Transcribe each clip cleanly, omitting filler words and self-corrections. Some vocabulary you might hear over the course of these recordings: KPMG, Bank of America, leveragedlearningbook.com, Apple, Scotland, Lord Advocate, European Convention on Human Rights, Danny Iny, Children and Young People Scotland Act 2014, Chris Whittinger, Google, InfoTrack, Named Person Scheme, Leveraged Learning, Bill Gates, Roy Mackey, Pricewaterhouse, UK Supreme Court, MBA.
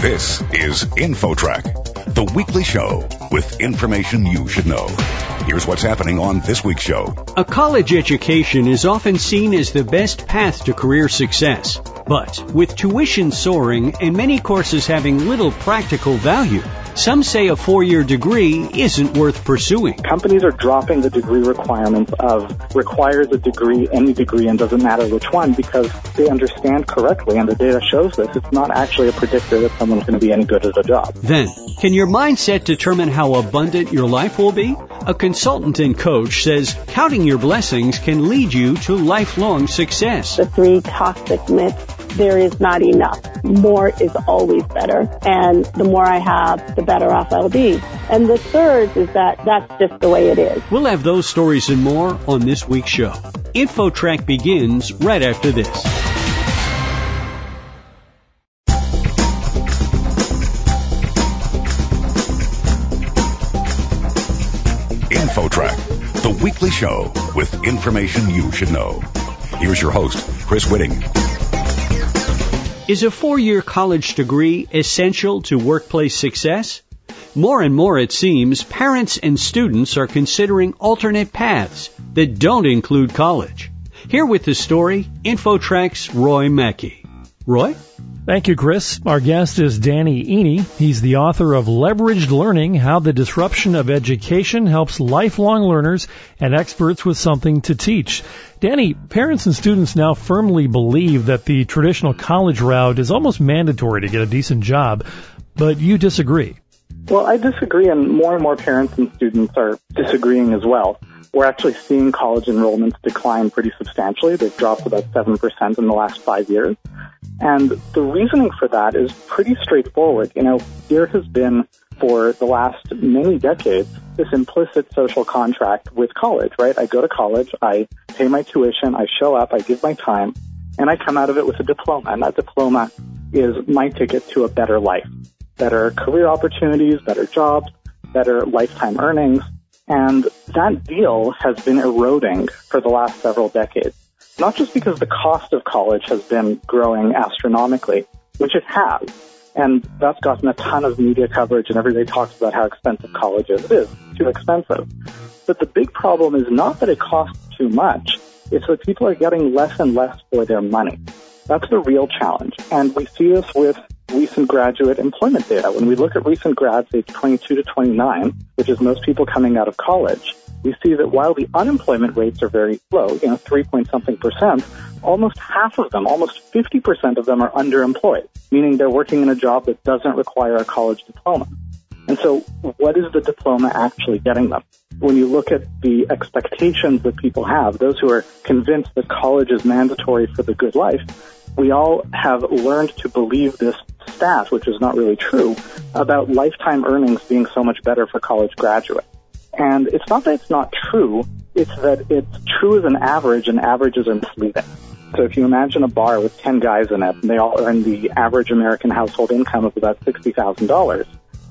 This is InfoTrack, the weekly show with information you should know. Here's what's happening on this week's show. A college education is often seen as the best path to career success. But with tuition soaring and many courses having little practical value, some say a four-year degree isn't worth pursuing. Companies are dropping the degree requirements of requires a degree, any degree, and doesn't matter which one, because they understand correctly, and the data shows this, it's not actually a predictor that someone's going to be any good at a job. Then, can your mindset determine how abundant your life will be? A consultant and coach says counting your blessings can lead you to lifelong success. The three toxic myths. There is not enough. More is always better. And the more I have, the better off I'll be. And the third is that that's just the way it is. We'll have those stories and more on this week's show. InfoTrack begins right after this. InfoTrack, the weekly show with information you should know. Here's your host, Chris Whittinger. Is a four-year college degree essential to workplace success? More and more, it seems, parents and students are considering alternate paths that don't include college. Here with the story, InfoTrack's Roy Mackey. Roy? Thank you, Chris. Our guest is Danny Iny. He's the author of Leveraged Learning, How the Disruption of Education Helps Lifelong Learners and Experts with Something to Teach. Danny, parents and students now firmly believe that the traditional college route is almost mandatory to get a decent job, but you disagree. Well, I disagree, and more parents and students are disagreeing as well. We're actually seeing college enrollments decline pretty substantially. They've dropped about 7% in the last 5 years. And the reasoning for that is pretty straightforward. You know, there has been, for the last many decades, this implicit social contract with college, right? I go to college, I pay my tuition, I show up, I give my time, and I come out of it with a diploma. And that diploma is my ticket to a better life, better career opportunities, better jobs, better lifetime earnings. And that deal has been eroding for the last several decades. Not just because the cost of college has been growing astronomically, which it has, and that's gotten a ton of media coverage, and everybody talks about how expensive college is. It is too expensive. But the big problem is not that it costs too much, it's that people are getting less and less for their money. That's the real challenge, and we see this with recent graduate employment data. When we look at recent grads age 22 to 29, which is most people coming out of college, we see that while the unemployment rates are very low, 3-point-something percent, almost half of them, almost 50% of them are underemployed, meaning they're working in a job that doesn't require a college diploma. And so what is the diploma actually getting them? When you look at the expectations that people have, those who are convinced that college is mandatory for the good life, we all have learned to believe this stat, which is not really true, about lifetime earnings being so much better for college graduates. And it's not that it's not true, it's that it's true as an average, and averages are misleading. So if you imagine a bar with 10 guys in it, and they all earn the average American household income of about $60,000,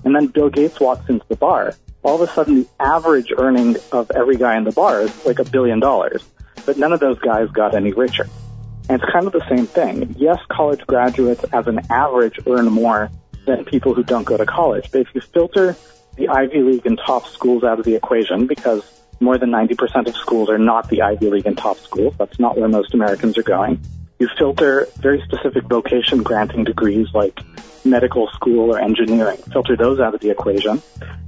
and then Bill Gates walks into the bar, all of a sudden the average earning of every guy in the bar is like $1 billion, but none of those guys got any richer. And it's kind of the same thing. Yes, college graduates as an average earn more than people who don't go to college, but if you filter the Ivy League and top schools out of the equation, because more than 90% of schools are not the Ivy League and top schools. That's not where most Americans are going. You filter very specific vocation-granting degrees like medical school or engineering, filter those out of the equation.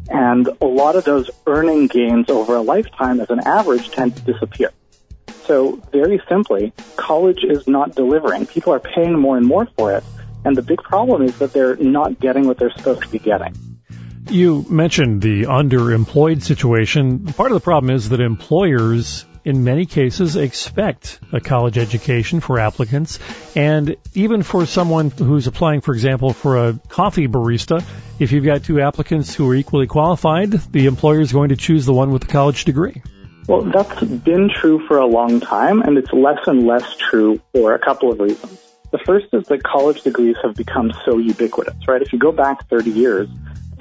And a lot of those earning gains over a lifetime as an average tend to disappear. So very simply, college is not delivering. People are paying more and more for it. And the big problem is that they're not getting what they're supposed to be getting. You mentioned the underemployed situation. Part of the problem is that employers, in many cases, expect a college education for applicants. And even for someone who's applying, for example, for a coffee barista, if you've got two applicants who are equally qualified, the employer is going to choose the one with the college degree. Well, that's been true for a long time, and it's less and less true for a couple of reasons. The first is that college degrees have become so ubiquitous, right? If you go back 30 years,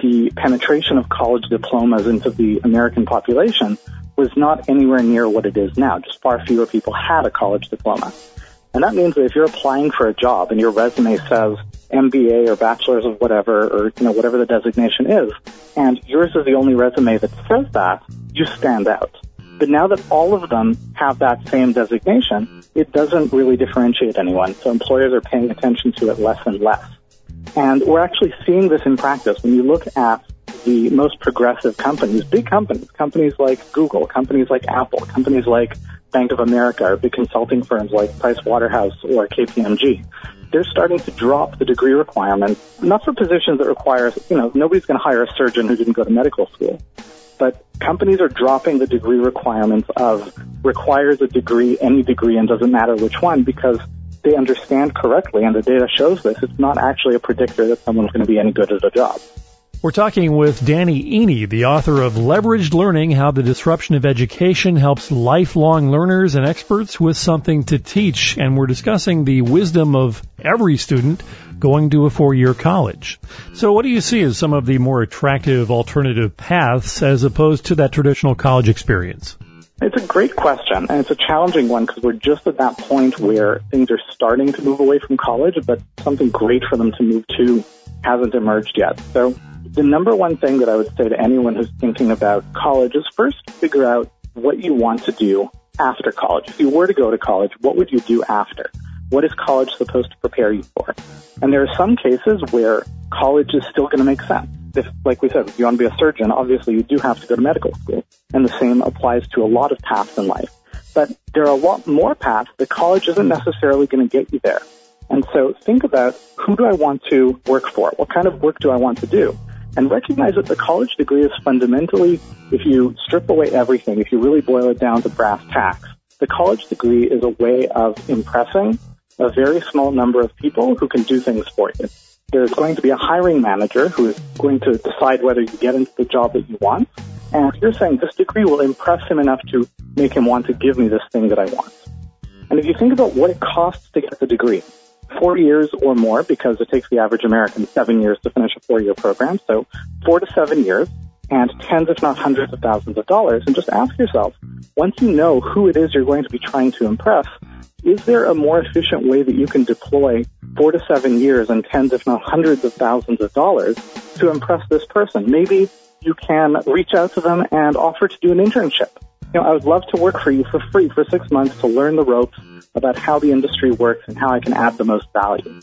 the penetration of college diplomas into the American population was not anywhere near what it is now. Just far fewer people had a college diploma. And that means that if you're applying for a job and your resume says, MBA or bachelor's of whatever, or, you know, whatever the designation is, and yours is the only resume that says that, you stand out. But now that all of them have that same designation, it doesn't really differentiate anyone. So employers are paying attention to it less and less. And we're actually seeing this in practice. When you look at the most progressive companies, big companies, companies like Google, companies like Apple, companies like Bank of America, or big consulting firms like Pricewaterhouse or KPMG, they're starting to drop the degree requirement, not for positions that require, you know, nobody's going to hire a surgeon who didn't go to medical school, but companies are dropping the degree requirements of requires a degree, any degree, and doesn't matter which one, because they understand correctly, and the data shows this, it's not actually a predictor that someone's going to be any good at a job. We're talking with Danny Iny, the author of Leveraged Learning, How the Disruption of Education Helps Lifelong Learners and Experts with Something to Teach. And we're discussing the wisdom of every student going to a four-year college. So what do you see as some of the more attractive alternative paths as opposed to that traditional college experience? It's a great question, and it's a challenging one because we're just at that point where things are starting to move away from college, but something great for them to move to hasn't emerged yet. So the number one thing that I would say to anyone who's thinking about college is first figure out what you want to do after college. If you were to go to college, what would you do after? What is college supposed to prepare you for? And there are some cases where college is still going to make sense. If, like we said, if you want to be a surgeon, obviously you do have to go to medical school. And the same applies to a lot of paths in life. But there are a lot more paths that college isn't necessarily going to get you there. And so think about, who do I want to work for? What kind of work do I want to do? And recognize that the college degree is fundamentally, if you strip away everything, if you really boil it down to brass tacks, the college degree is a way of impressing a very small number of people who can do things for you. There's going to be a hiring manager who is going to decide whether you get into the job that you want. And if you're saying this degree will impress him enough to make him want to give me this thing that I want. And if you think about what it costs to get the degree, 4 years or more, because it takes the average American 7 years to finish a four-year program, so 4 to 7 years, and tens if not hundreds of thousands of dollars. And just ask yourself, once you know who it is you're going to be trying to impress, is there a more efficient way that you can deploy 4 to 7 years and tens if not hundreds of thousands of dollars to impress this person? Maybe you can reach out to them and offer to do an internship. You know, I would love to work for you for free for 6 months to learn the ropes about how the industry works and how I can add the most value.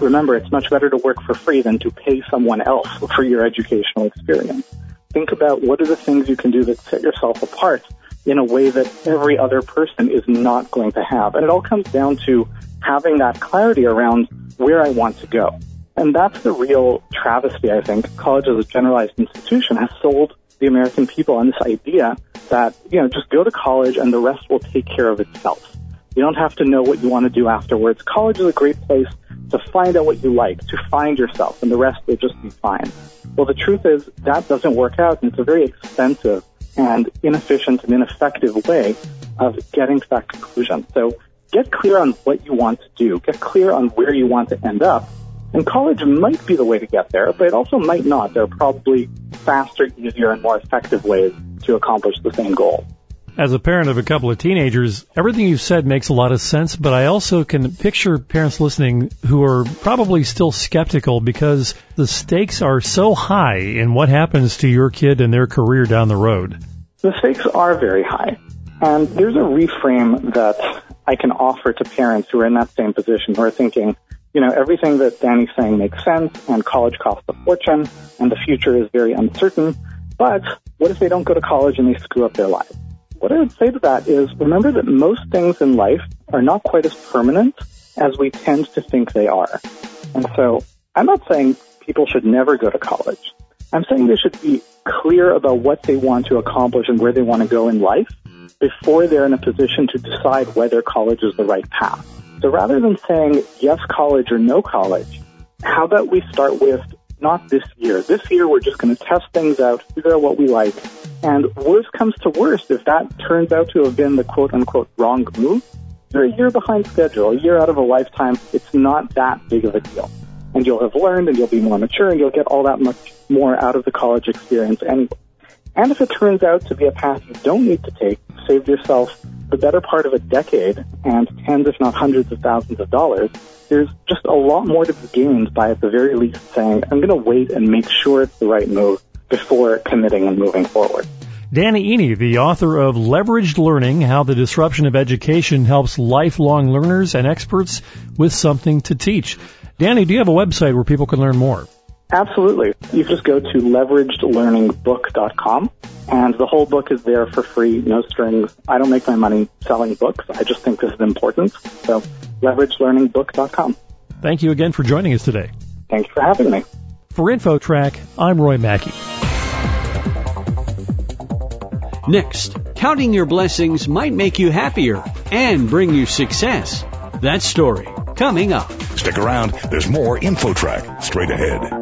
Remember, it's much better to work for free than to pay someone else for your educational experience. Think about what are the things you can do that set yourself apart in a way that every other person is not going to have. And it all comes down to having that clarity around where I want to go. And that's the real travesty, I think. College as a generalized institution has sold the American people on this idea that, you know, just go to college and the rest will take care of itself. You don't have to know what you want to do afterwards. College is a great place to find out what you like, to find yourself, and the rest will just be fine. Well, the truth is that doesn't work out, and it's a very expensive and inefficient and ineffective way of getting to that conclusion. So get clear on what you want to do. Get clear on where you want to end up. And college might be the way to get there, but it also might not. There are probably faster, easier, and more effective ways to accomplish the same goal. As a parent of a couple of teenagers, everything you've said makes a lot of sense, but I also can picture parents listening who are probably still skeptical because the stakes are so high in what happens to your kid and their career down the road. The stakes are very high. And there's a reframe that I can offer to parents who are in that same position, who are thinking, you know, everything that Danny's saying makes sense, and college costs a fortune, and the future is very uncertain, but what if they don't go to college and they screw up their lives? What I would say to that is, remember that most things in life are not quite as permanent as we tend to think they are. And so I'm not saying people should never go to college. I'm saying they should be clear about what they want to accomplish and where they want to go in life before they're in a position to decide whether college is the right path. So rather than saying yes, college or no college, how about we start with not this year. This year we're just going to test things out, figure out what we like. And worst comes to worst, if that turns out to have been the quote-unquote wrong move, you're a year behind schedule, a year out of a lifetime. It's not that big of a deal. And you'll have learned and you'll be more mature and you'll get all that much more out of the college experience anyway. And if it turns out to be a path you don't need to take, save yourself the better part of a decade and tens, if not hundreds of thousands of dollars, there's just a lot more to be gained by at the very least saying, I'm going to wait and make sure it's the right move before committing and moving forward. Danny Iny, the author of Leveraged Learning, How the Disruption of Education Helps Lifelong Learners and Experts with Something to Teach. Danny, do you have a website where people can learn more? Absolutely. You just go to leveragedlearningbook.com, and the whole book is there for free, no strings. I don't make my money selling books. I just think this is important. So leveragedlearningbook.com. Thank you again for joining us today. Thanks for having me. For InfoTrack, I'm Roy Mackey. Next, counting your blessings might make you happier and bring you success. That story coming up. Stick around. There's more InfoTrack straight ahead.